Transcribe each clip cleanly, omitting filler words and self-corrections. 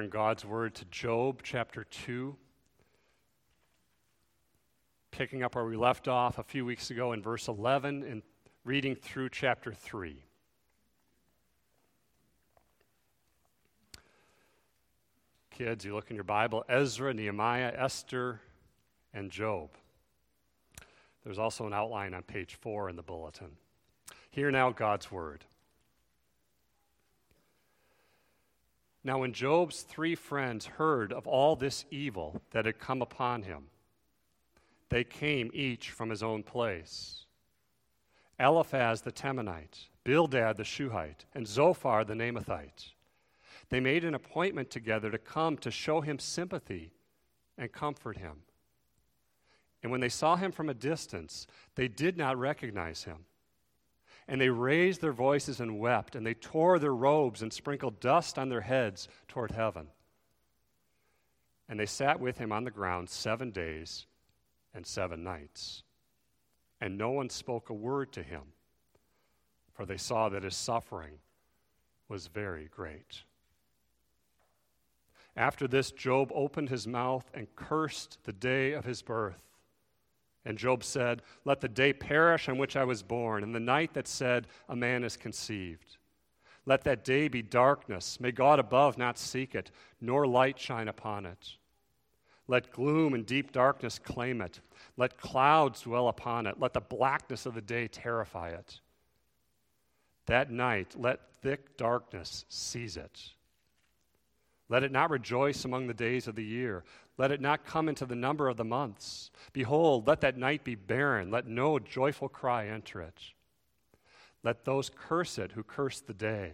In God's word to Job chapter 2, picking up where we left off a few weeks ago in verse 11 and reading through chapter 3. Kids, you look in your Bible, Ezra, Nehemiah, Esther, and Job. There's also an outline on page 4 in the bulletin. Hear now God's word. Now when Job's three friends heard of all this evil that had come upon him, they came each from his own place. Eliphaz the Temanite, Bildad the Shuhite, and Zophar the Naamathite. They made an appointment together to come to show him sympathy and comfort him. And when they saw him from a distance, they did not recognize him. And they raised their voices and wept, and they tore their robes and sprinkled dust on their heads toward heaven. And they sat with him on the ground 7 days and 7 nights. And no one spoke a word to him, for they saw that his suffering was very great. After this, Job opened his mouth and cursed the day of his birth. And Job said, "Let the day perish on which I was born, and the night that said, a man is conceived. Let that day be darkness. May God above not seek it, nor light shine upon it. Let gloom and deep darkness claim it. Let clouds dwell upon it. Let the blackness of the day terrify it. That night, let thick darkness seize it. Let it not rejoice among the days of the year. Let it not come into the number of the months. Behold, let that night be barren. Let no joyful cry enter it. Let those curse it who curse the day,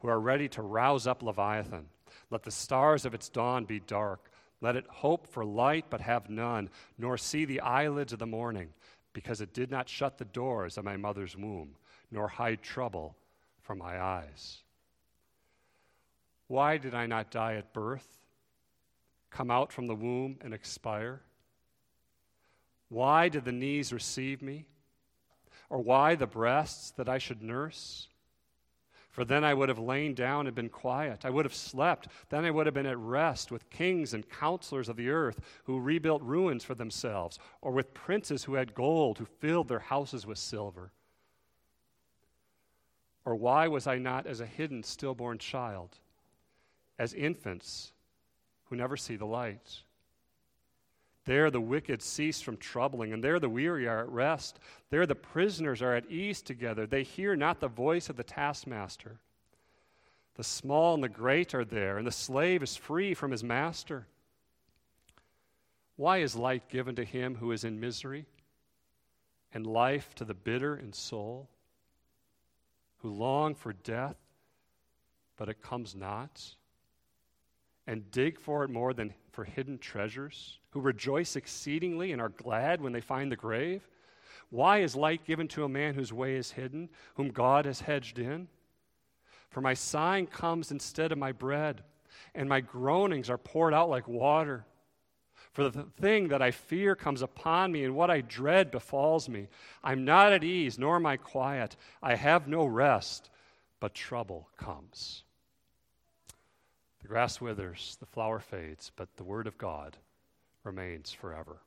who are ready to rouse up Leviathan. Let the stars of its dawn be dark. Let it hope for light but have none, nor see the eyelids of the morning, because it did not shut the doors of my mother's womb, nor hide trouble from my eyes. Why did I not die at birth, come out from the womb and expire? Why did the knees receive me? Or why the breasts that I should nurse? For then I would have lain down and been quiet. I would have slept. Then I would have been at rest with kings and counselors of the earth who rebuilt ruins for themselves, or with princes who had gold, who filled their houses with silver. Or why was I not as a hidden stillborn child, as infants who never see the light? There the wicked cease from troubling, and there the weary are at rest. There the prisoners are at ease together. They hear not the voice of the taskmaster. The small and the great are there, and the slave is free from his master. Why is light given to him who is in misery, and life to the bitter in soul, who long for death, but it comes not, and dig for it more than for hidden treasures, who rejoice exceedingly and are glad when they find the grave? Why is light given to a man whose way is hidden, whom God has hedged in? For my sighing comes instead of my bread, and my groanings are poured out like water. For the thing that I fear comes upon me, and what I dread befalls me. I'm not at ease, nor am I quiet. I have no rest, but trouble comes. The grass withers, the flower fades, but the word of God remains forever.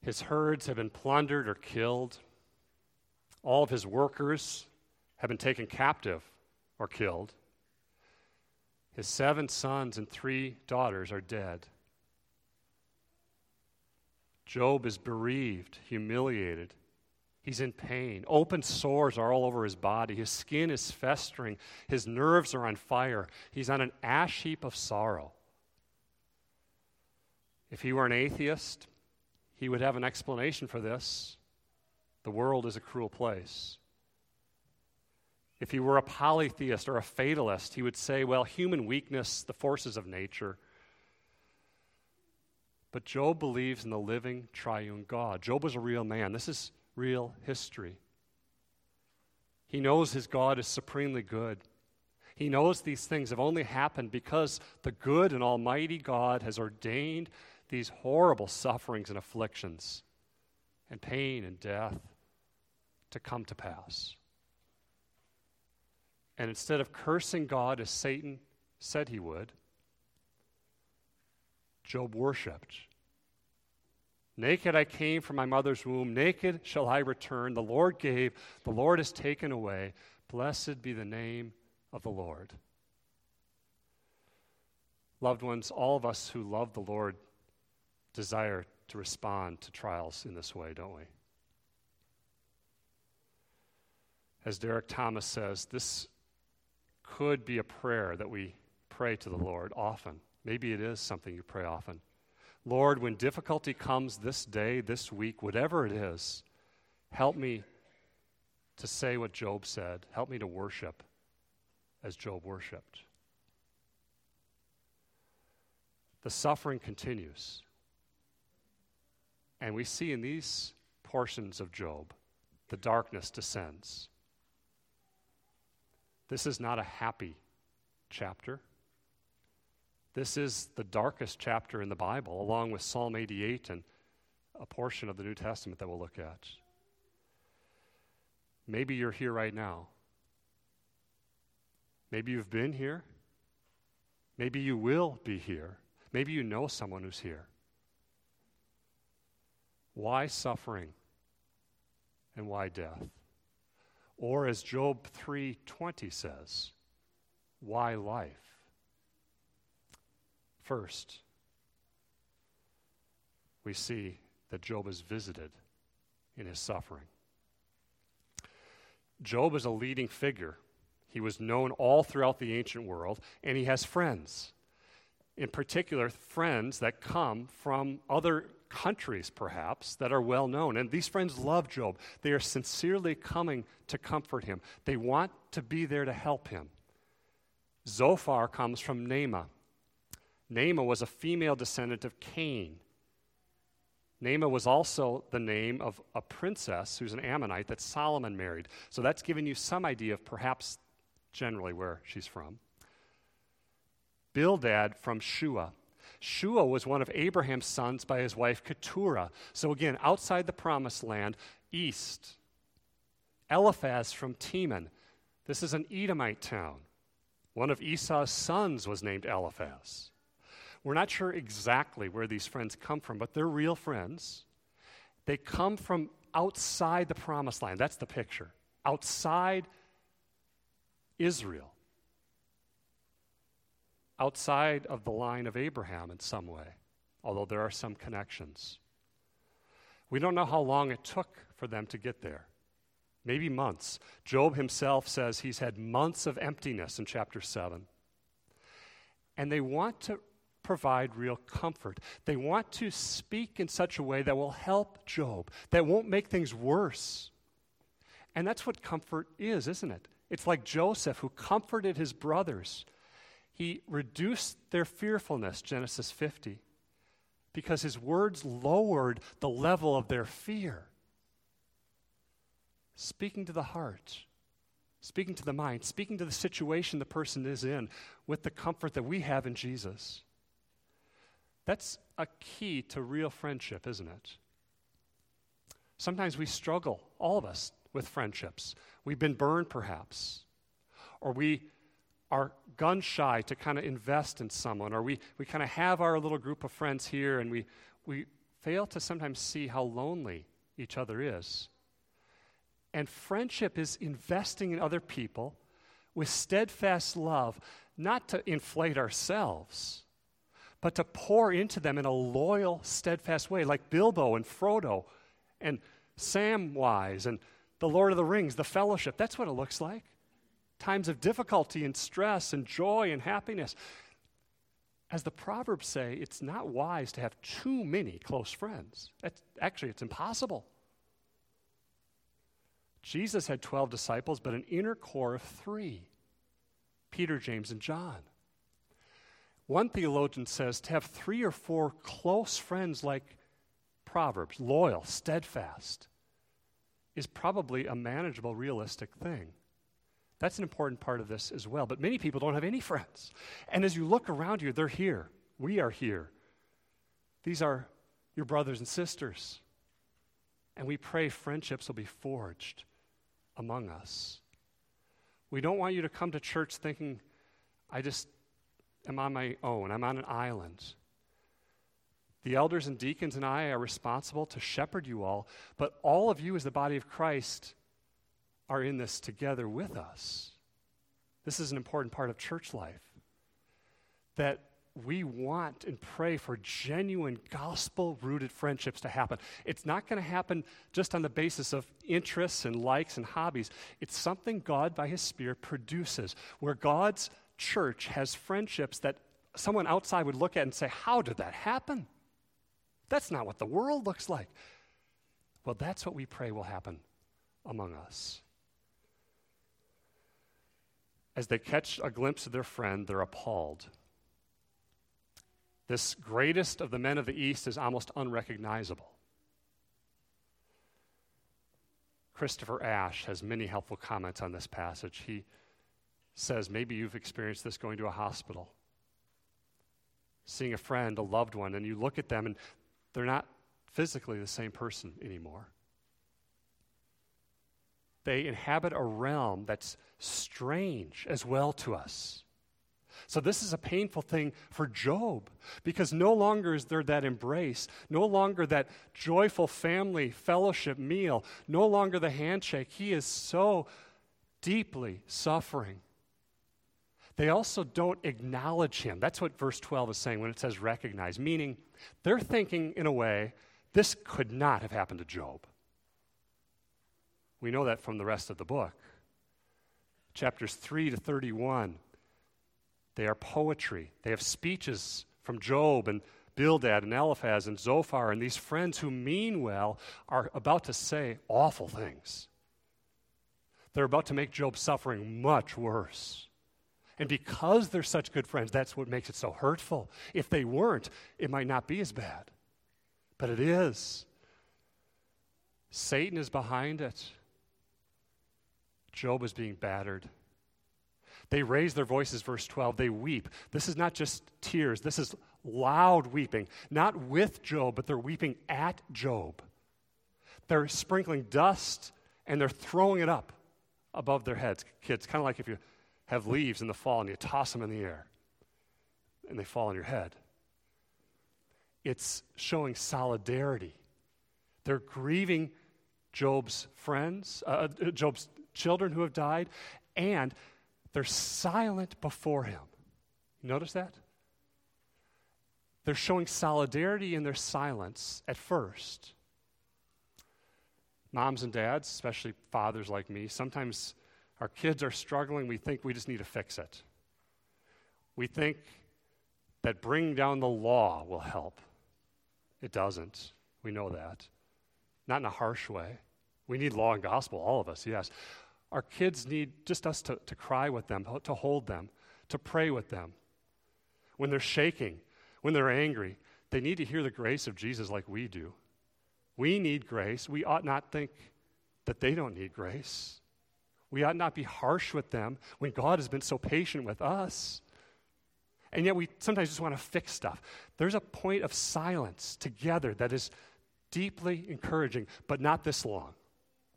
His herds have been plundered or killed. All of his workers have been taken captive or killed. His 7 sons and 3 daughters are dead. Job is bereaved, humiliated. He's in pain. Open sores are all over his body. His skin is festering. His nerves are on fire. He's on an ash heap of sorrow. If he were an atheist, he would have an explanation for this. The world is a cruel place. If he were a polytheist or a fatalist, he would say, well, human weakness, the forces of nature. But Job believes in the living triune God. Job was a real man. This is real history. He knows his God is supremely good. He knows these things have only happened because the good and almighty God has ordained these horrible sufferings and afflictions and pain and death to come to pass. And instead of cursing God as Satan said he would, Job worshipped. Naked I came from my mother's womb, naked shall I return. The Lord gave, the Lord has taken away. Blessed be the name of the Lord. Loved ones, all of us who love the Lord desire to respond to trials in this way, don't we? As Derek Thomas says, this could be a prayer that we pray to the Lord often. Maybe it is something you pray often. Lord, when difficulty comes this day, this week, whatever it is, help me to say what Job said. Help me to worship as Job worshiped. The suffering continues. And we see in these portions of Job, the darkness descends. This is not a happy chapter. This is the darkest chapter in the Bible, along with Psalm 88 and a portion of the New Testament that we'll look at. Maybe you're here right now. Maybe you've been here. Maybe you will be here. Maybe you know someone who's here. Why suffering and why death? Or as Job 3:20 says, why life? First, we see that Job is visited in his suffering. Job is a leading figure. He was known all throughout the ancient world, and he has friends. In particular, friends that come from other countries, perhaps, that are well known. And these friends love Job. They are sincerely coming to comfort him. They want to be there to help him. Zophar comes from Naamah. Naamah was a female descendant of Cain. Naamah was also the name of a princess who's an Ammonite that Solomon married. So that's giving you some idea of perhaps generally where she's from. Bildad from Shua. Shua was one of Abraham's sons by his wife Keturah. So again, outside the promised land, east. Eliphaz from Teman. This is an Edomite town. One of Esau's sons was named Eliphaz. We're not sure exactly where these friends come from, but they're real friends. They come from outside the promised land. That's the picture. Outside Israel. Outside of the line of Abraham in some way, although there are some connections. We don't know how long it took for them to get there. Maybe months. Job himself says he's had months of emptiness in chapter 7. And they want to provide real comfort. They want to speak in such a way that will help Job, that won't make things worse. And that's what comfort is, isn't it? It's like Joseph who comforted his brothers. He reduced their fearfulness, Genesis 50, because his words lowered the level of their fear. Speaking to the heart, speaking to the mind, speaking to the situation the person is in with the comfort that we have in Jesus. That's a key to real friendship, isn't it? Sometimes we struggle, all of us, with friendships. We've been burned, perhaps, or we are gun shy to kind of invest in someone, or we kind of have our little group of friends here, and we fail to sometimes see how lonely each other is. And friendship is investing in other people with steadfast love, not to inflate ourselves, but to pour into them in a loyal, steadfast way, like Bilbo and Frodo and Samwise and the Lord of the Rings, the Fellowship. That's what it looks like. Times of difficulty and stress and joy and happiness. As the Proverbs say, it's not wise to have too many close friends. It's impossible. Jesus had 12 disciples, but an inner core of 3, Peter, James, and John. One theologian says to have 3 or 4 close friends like Proverbs, loyal, steadfast, is probably a manageable, realistic thing. That's an important part of this as well, but many people don't have any friends. And as you look around you, they're here. We are here. These are your brothers and sisters. And we pray friendships will be forged among us. We don't want you to come to church thinking, I just am on my own. I'm on an island. The elders and deacons and I are responsible to shepherd you all, but all of you as the body of Christ are in this together with us. This is an important part of church life, that we want and pray for genuine gospel-rooted friendships to happen. It's not going to happen just on the basis of interests and likes and hobbies. It's something God, by His Spirit, produces, where God's church has friendships that someone outside would look at and say, how did that happen? That's not what the world looks like. Well, that's what we pray will happen among us. As they catch a glimpse of their friend, they're appalled. This greatest of the men of the East is almost unrecognizable. Christopher Ash has many helpful comments on this passage. He says, maybe you've experienced this going to a hospital, seeing a friend, a loved one, and you look at them and they're not physically the same person anymore. They inhabit a realm that's strange as well to us. So this is a painful thing for Job, because no longer is there that embrace, no longer that joyful family fellowship meal, no longer the handshake. He is so deeply suffering. They also don't acknowledge him. That's what verse 12 is saying when it says recognize, meaning they're thinking in a way, this could not have happened to Job. We know that from the rest of the book. Chapters 3 to 31, they are poetry. They have speeches from Job and Bildad and Eliphaz and Zophar, and these friends who mean well are about to say awful things. They're about to make Job's suffering much worse. And because they're such good friends, that's what makes it so hurtful. If they weren't, it might not be as bad. But it is. Satan is behind it. Job is being battered. They raise their voices, verse 12. They weep. This is not just tears. This is loud weeping. Not with Job, but they're weeping at Job. They're sprinkling dust, and they're throwing it up above their heads. Kids, kind of like if you have leaves in the fall and you toss them in the air, and they fall on your head. It's showing solidarity. They're grieving Job's children who have died, and they're silent before him. Notice that? They're showing solidarity in their silence at first. Moms and dads, especially fathers like me, sometimes our kids are struggling. We think we just need to fix it. We think that bringing down the law will help. It doesn't. We know that. Not in a harsh way. We need law and gospel, all of us, yes. Our kids need just us to cry with them, to hold them, to pray with them. When they're shaking, when they're angry, they need to hear the grace of Jesus like we do. We need grace. We ought not think that they don't need grace. We ought not be harsh with them when God has been so patient with us. And yet we sometimes just want to fix stuff. There's a point of silence together that is deeply encouraging, but not this long.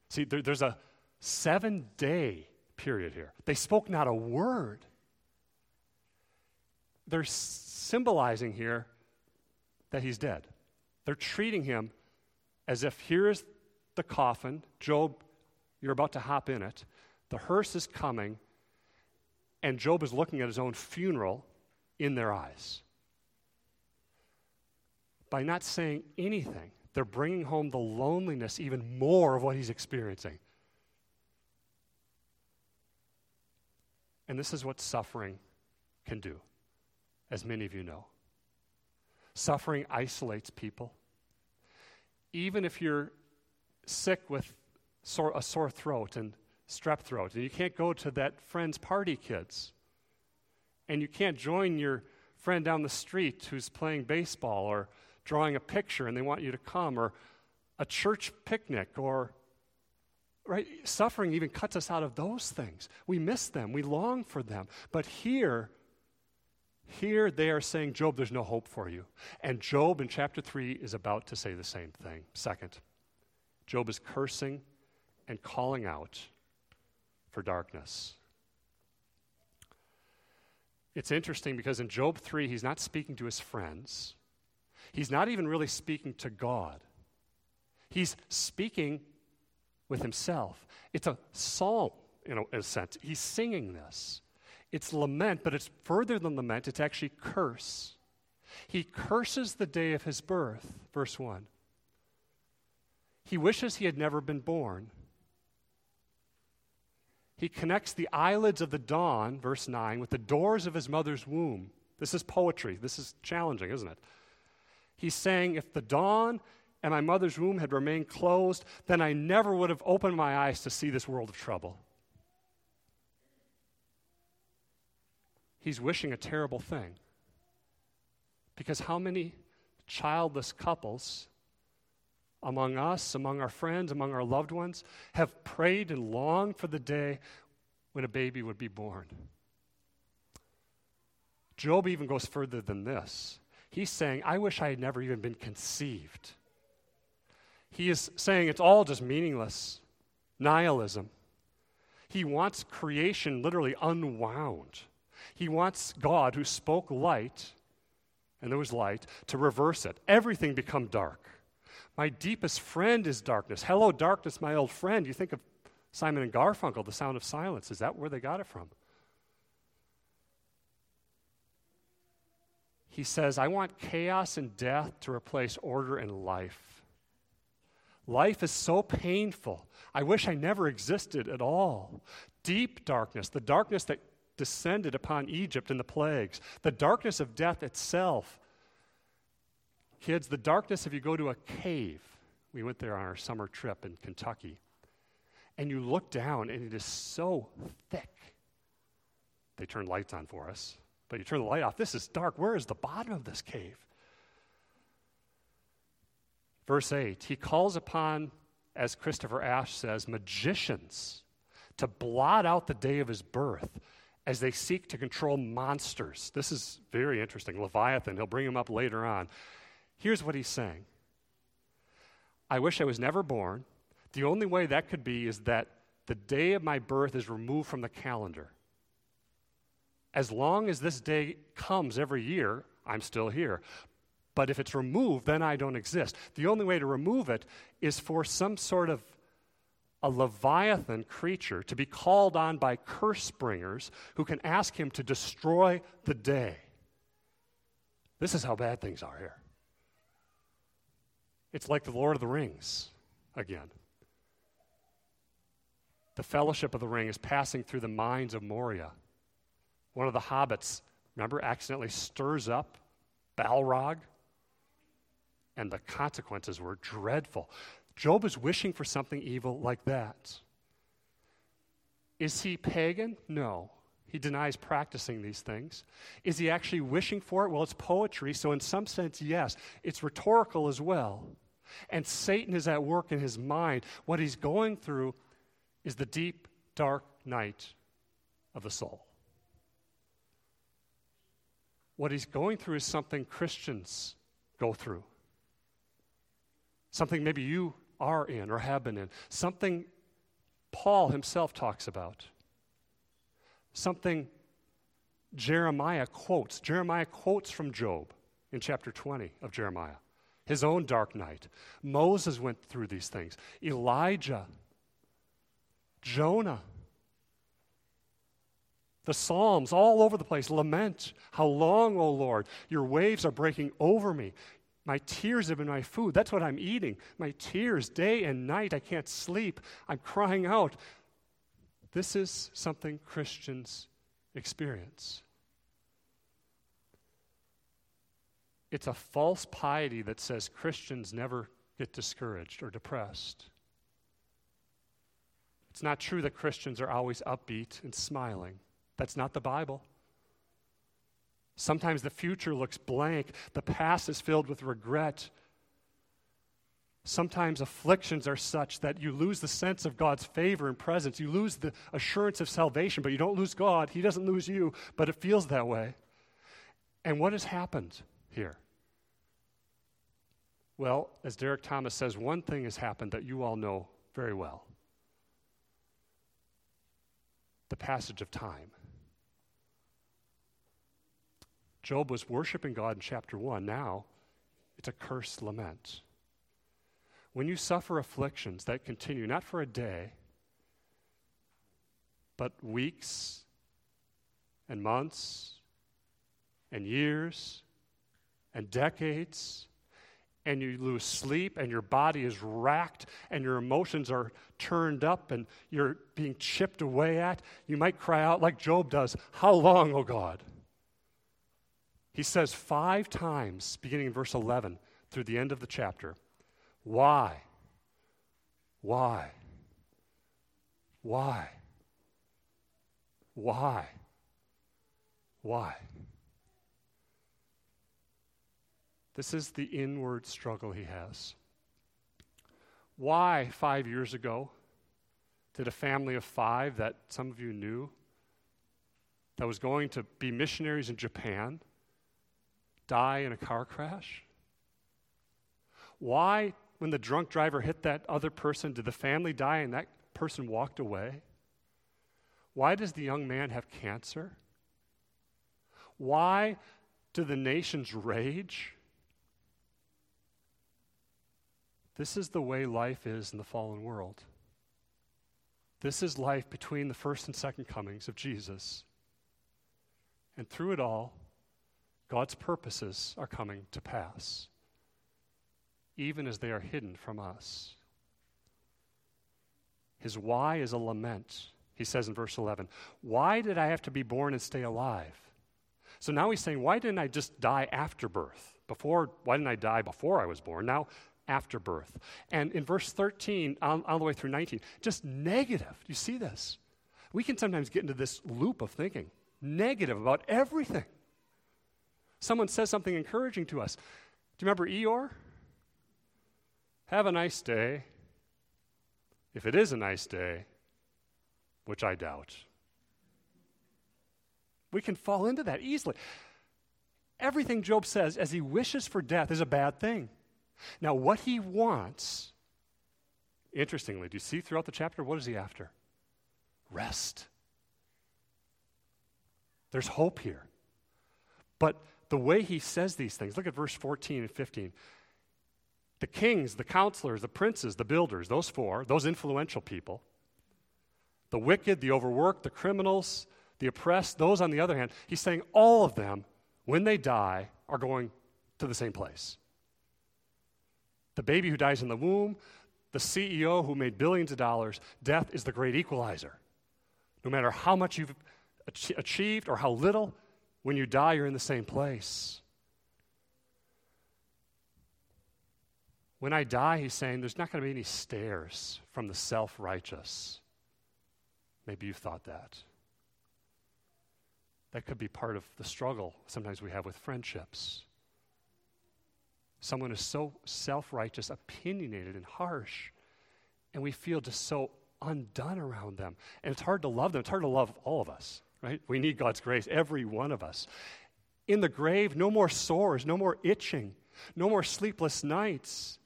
See, there's a 7-day period here. They spoke not a word. They're symbolizing here that he's dead. They're treating him as if here's the coffin. Job, you're about to hop in it. The hearse is coming, and Job is looking at his own funeral in their eyes. By not saying anything, they're bringing home the loneliness even more of what he's experiencing. And this is what suffering can do, as many of you know. Suffering isolates people. Even if you're sick with a sore throat and strep throat, and you can't go to that friend's party, kids, and you can't join your friend down the street who's playing baseball or drawing a picture and they want you to come, or a church picnic, or right? Suffering even cuts us out of those things. We miss them. We long for them. But here they are saying, Job, there's no hope for you. And Job in chapter 3 is about to say the same thing. Second, Job is cursing and calling out for darkness. It's interesting because in Job 3, he's not speaking to his friends. He's not even really speaking to God. He's speaking with himself. It's a psalm, in a sense. He's singing this. It's lament, but it's further than lament. It's actually curse. He curses the day of his birth, verse 1. He wishes he had never been born. He connects the eyelids of the dawn, verse 9, with the doors of his mother's womb. This is poetry. This is challenging, isn't it? He's saying, if the dawn and my mother's womb had remained closed, then I never would have opened my eyes to see this world of trouble. He's wishing a terrible thing. Because how many childless couples among us, among our friends, among our loved ones, have prayed and longed for the day when a baby would be born? Job even goes further than this. He's saying, I wish I had never even been conceived. He is saying it's all just meaningless, nihilism. He wants creation literally unwound. He wants God, who spoke light, and there was light, to reverse it. Everything become dark. My deepest friend is darkness. Hello, darkness, my old friend. You think of Simon and Garfunkel, The Sound of Silence. Is that where they got it from? He says, I want chaos and death to replace order and life. Life is so painful. I wish I never existed at all. Deep darkness, the darkness that descended upon Egypt in the plagues, the darkness of death itself. Kids, the darkness if you go to a cave, we went there on our summer trip in Kentucky, and you look down and it is so thick. They turned lights on for us, but you turn the light off. This is dark. Where is the bottom of this cave? Verse 8, he calls upon, as Christopher Ash says, magicians to blot out the day of his birth as they seek to control monsters. This is very interesting. Leviathan, he'll bring him up later on. Here's what he's saying. I wish I was never born. The only way that could be is that the day of my birth is removed from the calendar. As long as this day comes every year, I'm still here. But if it's removed, then I don't exist. The only way to remove it is for some sort of a Leviathan creature to be called on by curse bringers who can ask him to destroy the day. This is how bad things are here. It's like the Lord of the Rings again. The Fellowship of the Ring is passing through the mines of Moria. One of the hobbits, remember, accidentally stirs up Balrog, and the consequences were dreadful. Job is wishing for something evil like that. Is he pagan? No. He denies practicing these things. Is he actually wishing for it? Well, it's poetry, so in some sense, yes. It's rhetorical as well. And Satan is at work in his mind. What he's going through is the deep, dark night of the soul. What he's going through is something Christians go through. Something maybe you are in or have been in. Something Paul himself talks about. Something Jeremiah quotes. Jeremiah quotes from Job in chapter 20 of Jeremiah. His own dark night. Moses went through these things. Elijah. Jonah. The Psalms all over the place. Lament. How long, O Lord? Your waves are breaking over me. My tears have been my food. That's what I'm eating. My tears, day and night. I can't sleep. I'm crying out. This is something Christians experience. It's a false piety that says Christians never get discouraged or depressed. It's not true that Christians are always upbeat and smiling. That's not the Bible. Sometimes the future looks blank. The past is filled with regret. Sometimes afflictions are such that you lose the sense of God's favor and presence. You lose the assurance of salvation, but you don't lose God. He doesn't lose you, but it feels that way. And what has happened here? Well, as Derek Thomas says, one thing has happened that you all know very well. The passage of time. Job was worshiping God in chapter 1. Now, it's a cursed lament. When you suffer afflictions that continue, not for a day, but weeks and months and years and decades, and you lose sleep, and your body is racked, and your emotions are turned up, and you're being chipped away at, you might cry out like Job does, "How long, O God?" He says 5 times, beginning in verse 11, through the end of the chapter, "Why? Why? Why? Why? Why?" This is the inward struggle he has. Why 5 years ago did a family of 5 that some of you knew that was going to be missionaries in Japan die in a car crash? Why, when the drunk driver hit that other person, did the family die and that person walked away? Why does the young man have cancer? Why do the nations rage? This is the way life is in the fallen world. This is life between the first and second comings of Jesus. And through it all, God's purposes are coming to pass, even as they are hidden from us. His why is a lament. He says in verse 11, "Why did I have to be born and stay alive?" So now he's saying, why didn't I just die after birth? Why didn't I die before I was born? Now, after birth. And in verse 13, all the way through 19, just negative. Do you see this? We can sometimes get into this loop of thinking, negative about everything. Someone says something encouraging to us. Do you remember Eeyore? "Have a nice day. If it is a nice day," which I doubt. We can fall into that easily. Everything Job says as he wishes for death is a bad thing. Now, what he wants, interestingly, do you see throughout the chapter, what is he after? Rest. There's hope here. But the way he says these things, look at verse 14 and 15. The kings, the counselors, the princes, the builders, those influential people, the wicked, the overworked, the criminals, the oppressed, those on the other hand, he's saying all of them, when they die, are going to the same place. The baby who dies in the womb, the CEO who made billions of dollars, death is the great equalizer. No matter how much you've achieved or how little, when you die, you're in the same place. When I die, he's saying, there's not going to be any stares from the self-righteous. Maybe you've thought that. That could be part of the struggle sometimes we have with friendships. Someone is so self-righteous, opinionated, and harsh, and we feel just so undone around them. And it's hard to love them. It's hard to love all of us, right? We need God's grace, every one of us. In the grave, no more sores, no more itching, no more sleepless nights.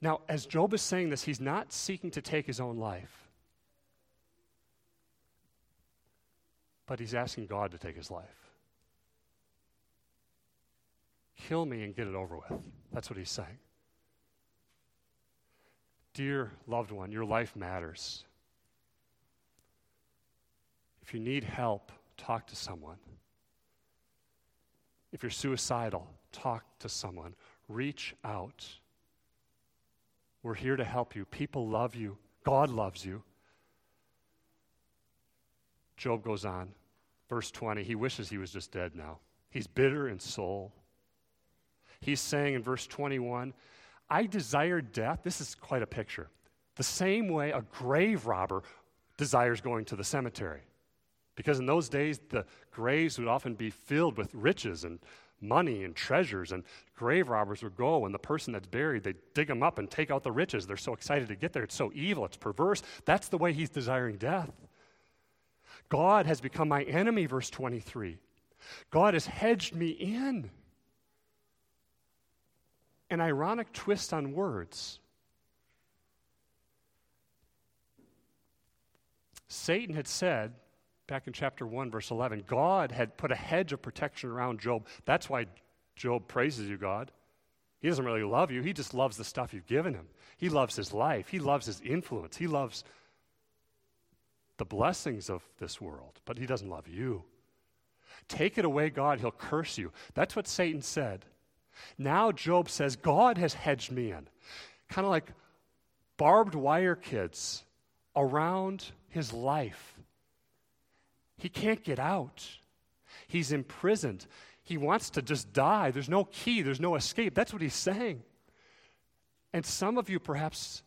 Now, as Job is saying this, he's not seeking to take his own life, but he's asking God to take his life. Kill me and get it over with. That's what he's saying. Dear loved one, your life matters. If you need help, talk to someone. If you're suicidal, talk to someone. Reach out. We're here to help you. People love you. God loves you. Job goes on, verse 20, he wishes he was just dead now. He's bitter in soul. He's saying in verse 21, I desire death. This is quite a picture. The same way a grave robber desires going to the cemetery. Because in those days, the graves would often be filled with riches and money and treasures, and grave robbers would go, and the person that's buried, they dig them up and take out the riches. They're so excited to get there. It's so evil. It's perverse. That's the way he's desiring death. God has become my enemy, verse 23. God has hedged me in. An ironic twist on words. Satan had said, back in chapter 1, verse 11. God had put a hedge of protection around Job. That's why Job praises you, God. He doesn't really love you. He just loves the stuff you've given him. He loves his life. He loves his influence. He loves the blessings of this world, but he doesn't love you. Take it away, God. He'll curse you. That's what Satan said. Now Job says, God has hedged me in. Kind of like barbed wire kids around his life. He can't get out. He's imprisoned. He wants to just die. There's no key. There's no escape. That's what he's saying. And some of you perhaps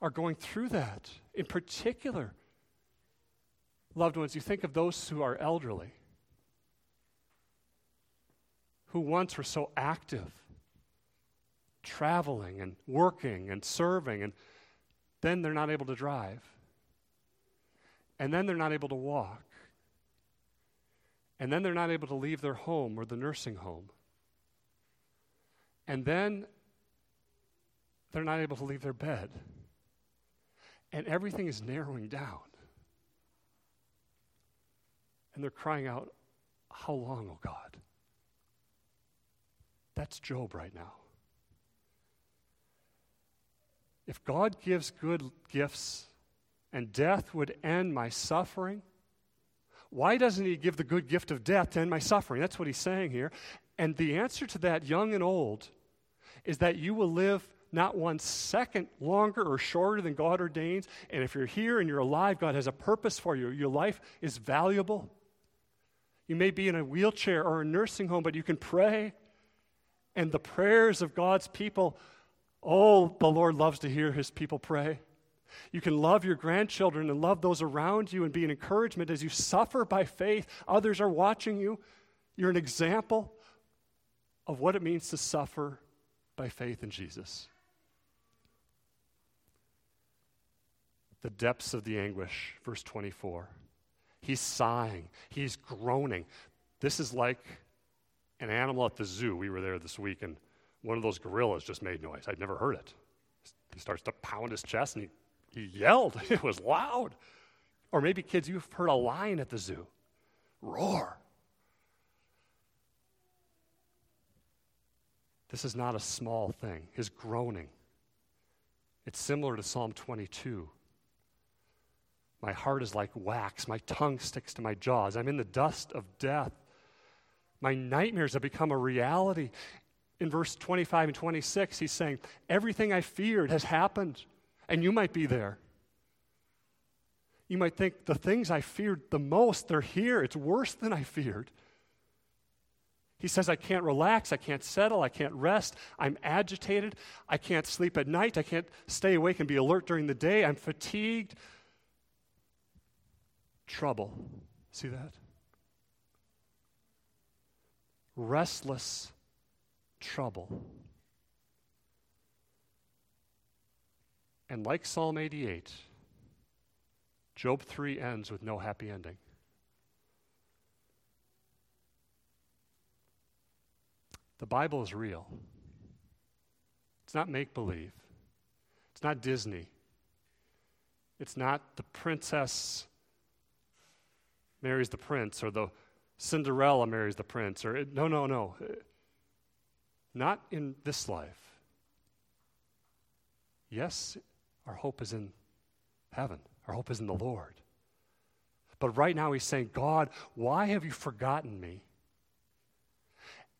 are going through that. In particular, loved ones, you think of those who are elderly, who once were so active, traveling and working and serving, and then they're not able to drive. And then they're not able to walk. And then they're not able to leave their home or the nursing home. And then they're not able to leave their bed. And everything is narrowing down. And they're crying out, how long, oh God? That's Job right now. If God gives good gifts and death would end my suffering, why doesn't he give the good gift of death to end my suffering? That's what he's saying here. And the answer to that, young and old, is that you will live not 1 second longer or shorter than God ordains. And if you're here and you're alive, God has a purpose for you. Your life is valuable. You may be in a wheelchair or a nursing home, but you can pray. And the prayers of God's people, oh, the Lord loves to hear his people pray. You can love your grandchildren and love those around you and be an encouragement as you suffer by faith. Others are watching you. You're an example of what it means to suffer by faith in Jesus. The depths of the anguish, verse 24. He's sighing. He's groaning. This is like an animal at the zoo. We were there this week, and one of those gorillas just made noise. I'd never heard it. He starts to pound his chest, and he yelled. It was loud. Or maybe, kids, you've heard a lion at the zoo. Roar. This is not a small thing. His groaning. It's similar to Psalm 22. My heart is like wax. My tongue sticks to my jaws. I'm in the dust of death. My nightmares have become a reality. In verse 25 and 26, he's saying, everything I feared has happened. And you might be there. You might think, the things I feared the most, they're here. It's worse than I feared. He says, I can't relax. I can't settle. I can't rest. I'm agitated. I can't sleep at night. I can't stay awake and be alert during the day. I'm fatigued. Trouble. See that? Restless trouble. And like Psalm 88, Job 3 ends with no happy ending. The Bible is real. It's not make-believe. It's not Disney. It's not the princess marries the prince or the Cinderella marries the prince. No. Not in this life. Yes, our hope is in heaven. Our hope is in the Lord. But right now he's saying, God, why have you forgotten me?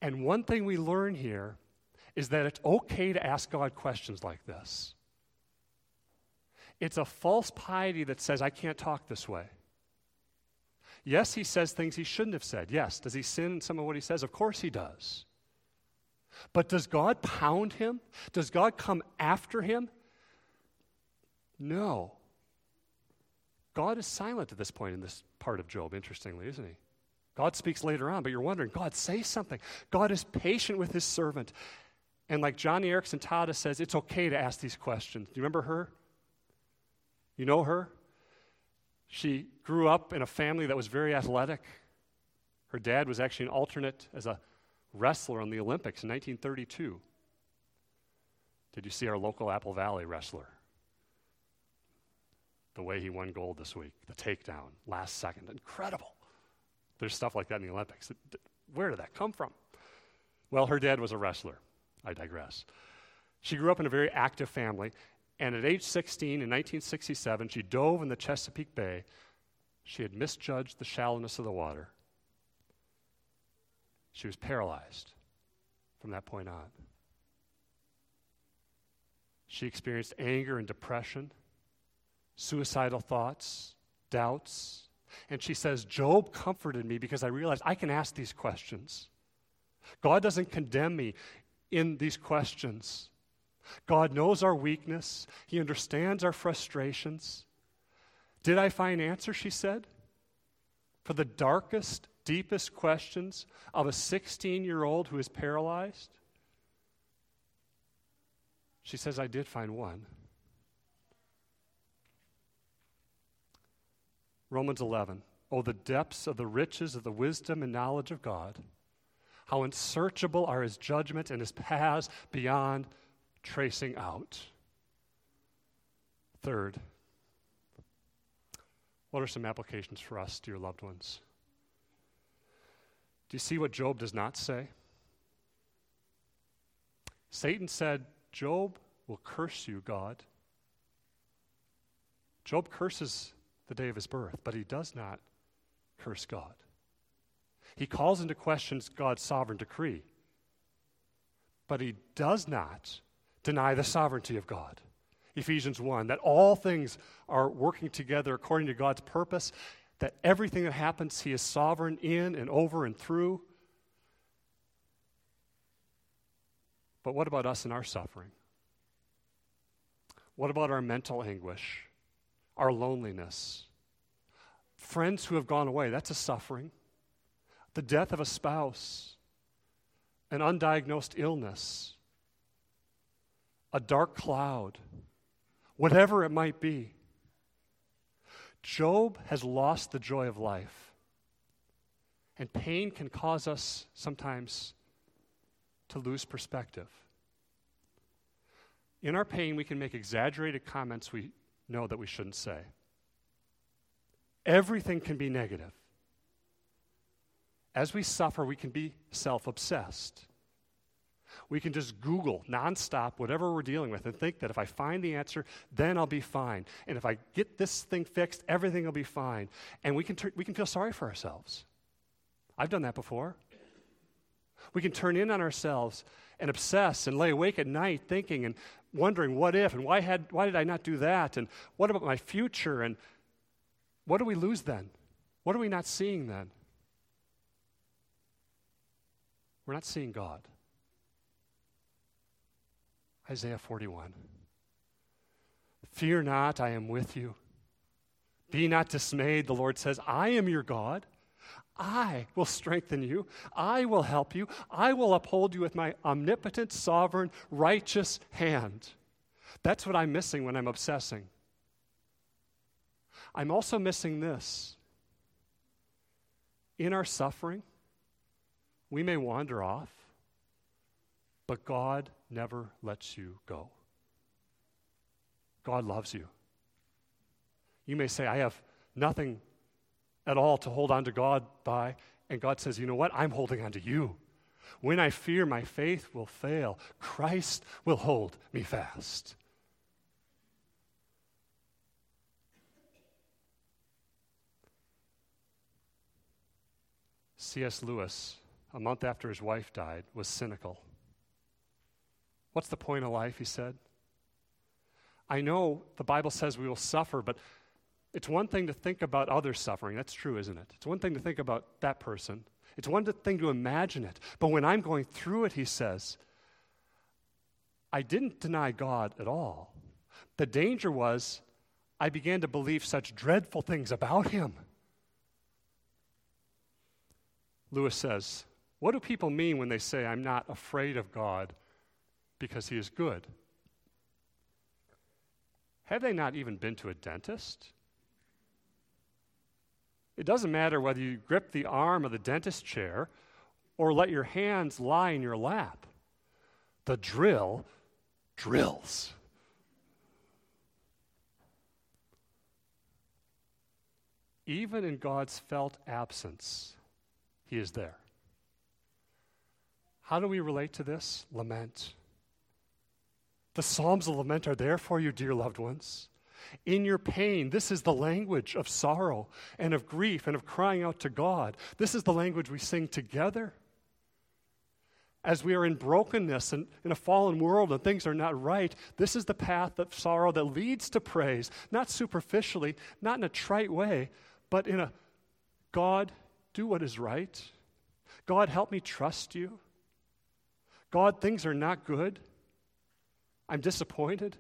And one thing we learn here is that it's okay to ask God questions like this. It's a false piety that says, I can't talk this way. Yes, he says things he shouldn't have said. Yes, does he sin in some of what he says? Of course he does. But does God pound him? Does God come after him? No. God is silent at this point in this part of Job, interestingly, isn't he? God speaks later on, but you're wondering, God, say something. God is patient with his servant. And like Joni Eareckson Tada says, it's okay to ask these questions. Do you remember her? You know her? She grew up in a family that was very athletic. Her dad was actually an alternate as a wrestler on the Olympics in 1932. Did you see our local Apple Valley wrestler? the way he won gold this week, the takedown, last second, incredible. There's stuff like that in the Olympics. Where did that come from? Well, her dad was a wrestler. I digress. She grew up in a very active family, and at age 16 in 1967, she dove in the Chesapeake Bay. She had misjudged the shallowness of the water. She was paralyzed from that point on. She experienced anger and depression, suicidal thoughts, doubts. And she says, Job comforted me because I realized I can ask these questions. God doesn't condemn me in these questions. God knows our weakness. He understands our frustrations. Did I find answer, she said, for the darkest, deepest questions of a 16-year-old who is paralyzed? She says, I did find one. Romans 11, oh, the depths of the riches of the wisdom and knowledge of God, how unsearchable are his judgments and his paths beyond tracing out. Third, what are some applications for us, dear loved ones? Do you see what Job does not say? Satan said, Job will curse you, God. Job curses the day of his birth, but he does not curse God. He calls into question God's sovereign decree, but he does not deny the sovereignty of God. Ephesians 1, that all things are working together according to God's purpose, that everything that happens, he is sovereign in and over and through. But what about us and our suffering? What about our mental anguish, our loneliness? Friends who have gone away, that's a suffering. The death of a spouse, an undiagnosed illness, a dark cloud, whatever it might be. Job has lost the joy of life, and pain can cause us sometimes to lose perspective. In our pain, we can make exaggerated comments we know that we shouldn't say. Everything can be negative. As we suffer, we can be self-obsessed. We can just Google nonstop whatever we're dealing with and think that if I find the answer, then I'll be fine. And if I get this thing fixed, everything will be fine. And we can feel sorry for ourselves. I've done that before. We can turn in on ourselves and obsess and lay awake at night thinking and wondering what if and why did I not do that? And what about my future? And what do we lose then? What are we not seeing then? We're not seeing God. Isaiah 41. Fear not, I am with you. Be not dismayed, the Lord says, I am your God. I will strengthen you. I will help you. I will uphold you with my omnipotent, sovereign, righteous hand. That's what I'm missing when I'm obsessing. I'm also missing this. In our suffering, we may wander off, but God never lets you go. God loves you. You may say, I have nothing at all to hold on to God by, and God says, you know what? I'm holding on to you. When I fear my faith will fail, Christ will hold me fast. C.S. Lewis, a month after his wife died, was cynical. What's the point of life, he said. I know the Bible says we will suffer, but it's one thing to think about others suffering. That's true, isn't it? It's one thing to think about that person. It's one thing to imagine it. But when I'm going through it, he says, I didn't deny God at all. The danger was I began to believe such dreadful things about him. Lewis says, what do people mean when they say, I'm not afraid of God because he is good? Have they not even been to a dentist? It doesn't matter whether you grip the arm of the dentist chair or let your hands lie in your lap. The drill drills. Even in God's felt absence, he is there. How do we relate to this? Lament. The Psalms of lament are there for you, dear loved ones. In your pain, this is the language of sorrow and of grief and of crying out to God. This is the language we sing together. As we are in brokenness and in a fallen world and things are not right, this is the path of sorrow that leads to praise, not superficially, not in a trite way, but in a, God, do what is right. God, help me trust you. God, things are not good. I'm disappointed.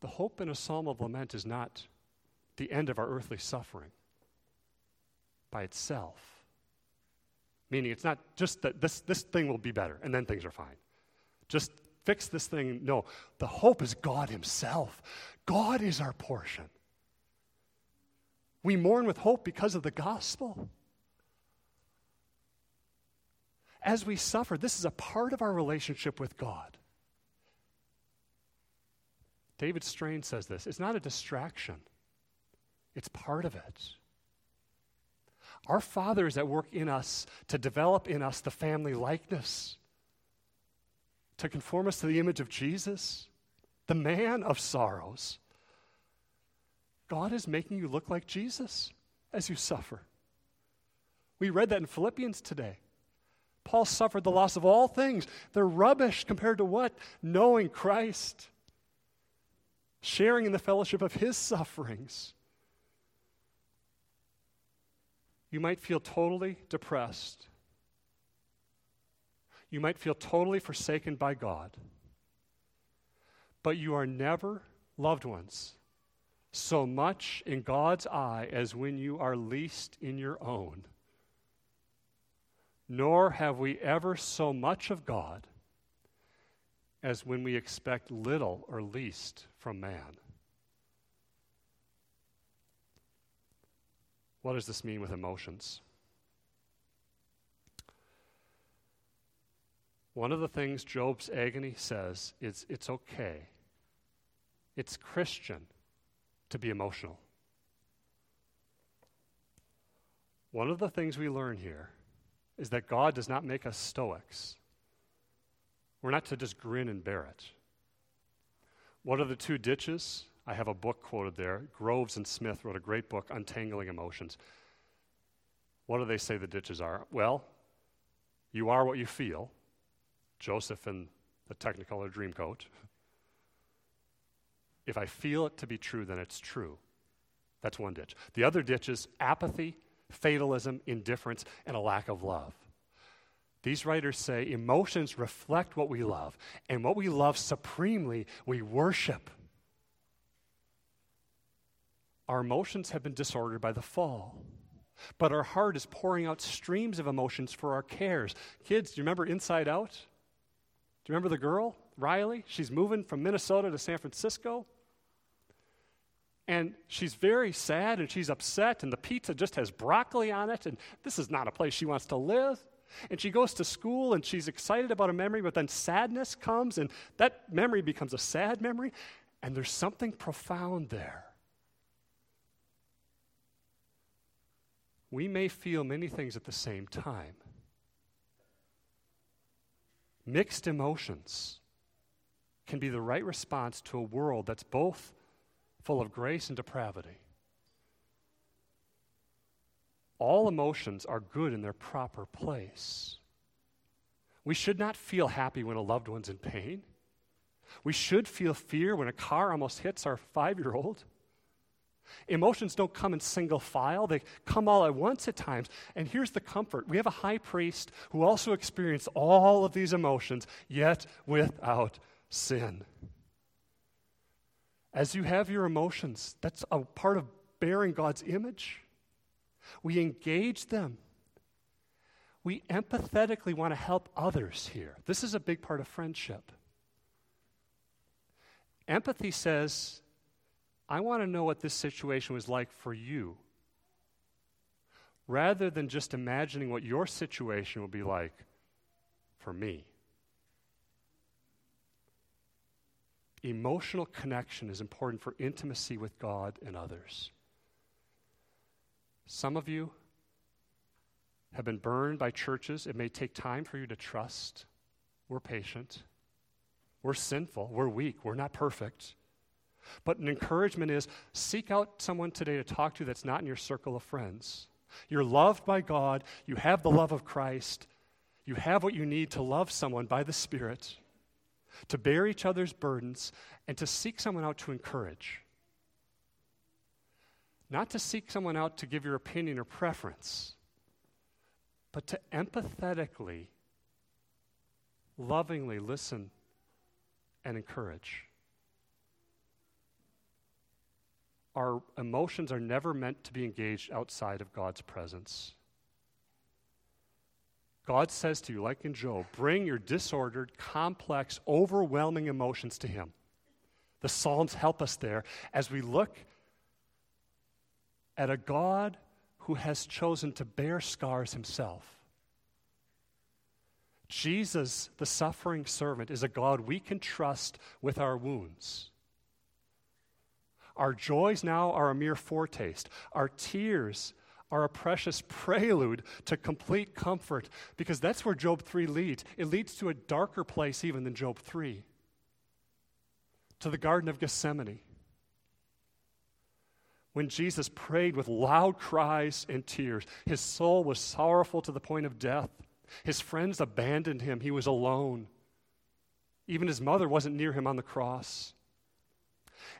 The hope in a psalm of lament is not the end of our earthly suffering by itself. Meaning it's not just that this thing will be better and then things are fine. Just fix this thing. No, the hope is God himself. God is our portion. We mourn with hope because of the gospel. As we suffer, this is a part of our relationship with God. David Strain says this. It's not a distraction. It's part of it. Our Father is at work in us to develop in us the family likeness, to conform us to the image of Jesus, the man of sorrows. God is making you look like Jesus as you suffer. We read that in Philippians today. Paul suffered the loss of all things. They're rubbish compared to what? Knowing Christ, sharing in the fellowship of his sufferings. You might feel totally depressed. You might feel totally forsaken by God. But you are never, loved ones, so much in God's eye as when you are least in your own. Nor have we ever so much of God as when we expect little or least from man. What does this mean with emotions? One of the things Job's agony says is it's okay. It's Christian to be emotional. One of the things we learn here is that God does not make us stoics. We're not to just grin and bear it. What are the two ditches? I have a book quoted there. Groves and Smith wrote a great book, Untangling Emotions. What do they say the ditches are? Well, you are what you feel. Joseph in the Technicolor Dreamcoat. If I feel it to be true, then it's true. That's one ditch. The other ditch is apathy, fatalism, indifference, and a lack of love. These writers say emotions reflect what we love, and what we love supremely, we worship. Our emotions have been disordered by the fall, but our heart is pouring out streams of emotions for our cares. Kids, do you remember Inside Out? Do you remember the girl, Riley? She's moving from Minnesota to San Francisco, and she's very sad, and she's upset, and the pizza just has broccoli on it, and this is not a place she wants to live. And she goes to school, and she's excited about a memory, but then sadness comes, and that memory becomes a sad memory, and there's something profound there. We may feel many things at the same time. Mixed emotions can be the right response to a world that's both full of grace and depravity. All emotions are good in their proper place. We should not feel happy when a loved one's in pain. We should feel fear when a car almost hits our 5-year-old. Emotions don't come in single file. They come all at once at times. And here's the comfort. We have a high priest who also experienced all of these emotions, yet without sin. As you have your emotions, that's a part of bearing God's image. We engage them. We empathetically want to help others here. This is a big part of friendship. Empathy says, I want to know what this situation was like for you, rather than just imagining what your situation will be like for me. Emotional connection is important for intimacy with God and others. Some of you have been burned by churches. It may take time for you to trust. We're patient. We're sinful. We're weak. We're not perfect. But an encouragement is seek out someone today to talk to that's not in your circle of friends. You're loved by God. You have the love of Christ. You have what you need to love someone by the Spirit, to bear each other's burdens, and to seek someone out to encourage. Not to seek someone out to give your opinion or preference, but to empathetically, lovingly listen and encourage. Our emotions are never meant to be engaged outside of God's presence. God says to you, like in Job, bring your disordered, complex, overwhelming emotions to Him. The Psalms help us there as we look at a God who has chosen to bear scars Himself. Jesus, the suffering servant, is a God we can trust with our wounds. Our joys now are a mere foretaste. Our tears are a precious prelude to complete comfort, because that's where Job 3 leads. It leads to a darker place even than Job 3, to the Garden of Gethsemane, when Jesus prayed with loud cries and tears. His soul was sorrowful to the point of death. His friends abandoned him. He was alone. Even his mother wasn't near him on the cross.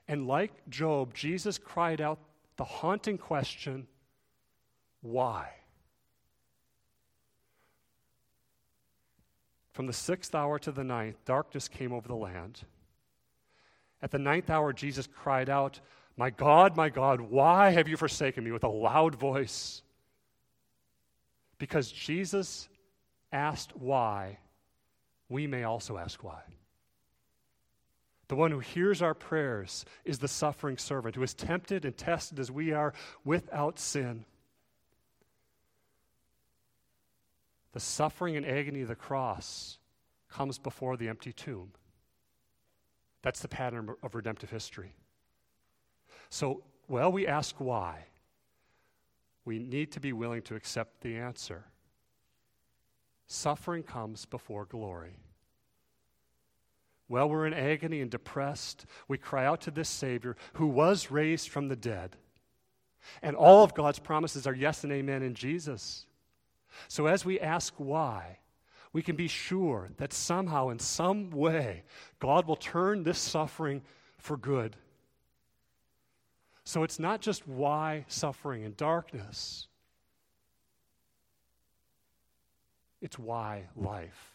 And like Job, Jesus cried out the haunting question, why? From the 6th hour to the 9th, darkness came over the land. At the 9th hour, Jesus cried out, my God, why have you forsaken me?" with a loud voice. Because Jesus asked why, we may also ask why. The one who hears our prayers is the suffering servant who is tempted and tested as we are without sin. The suffering and agony of the cross comes before the empty tomb. That's the pattern of redemptive history. So, well, we ask why. We need to be willing to accept the answer. Suffering comes before glory. Well, we're in agony and depressed. We cry out to this Savior who was raised from the dead. And all of God's promises are yes and amen in Jesus. So as we ask why, we can be sure that somehow, in some way, God will turn this suffering for good. So it's not just why suffering and darkness. It's why life.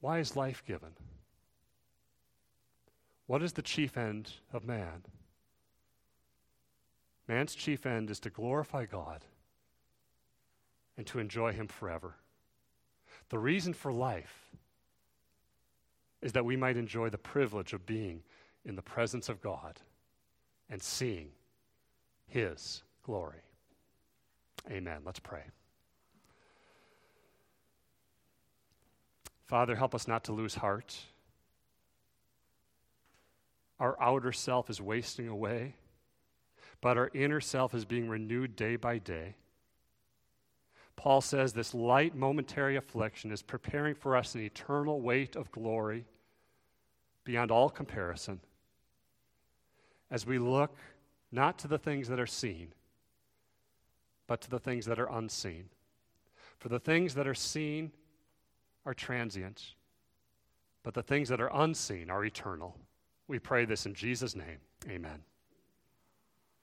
Why is life given? What is the chief end of man? Man's chief end is to glorify God and to enjoy Him forever. The reason for life is that we might enjoy the privilege of being in the presence of God and seeing His glory. Amen. Let's pray. Father, help us not to lose heart. Our outer self is wasting away, but our inner self is being renewed day by day. Paul says this light momentary affliction is preparing for us an eternal weight of glory beyond all comparison, as we look not to the things that are seen, but to the things that are unseen. For the things that are seen are transient, but the things that are unseen are eternal. We pray this in Jesus' name. Amen.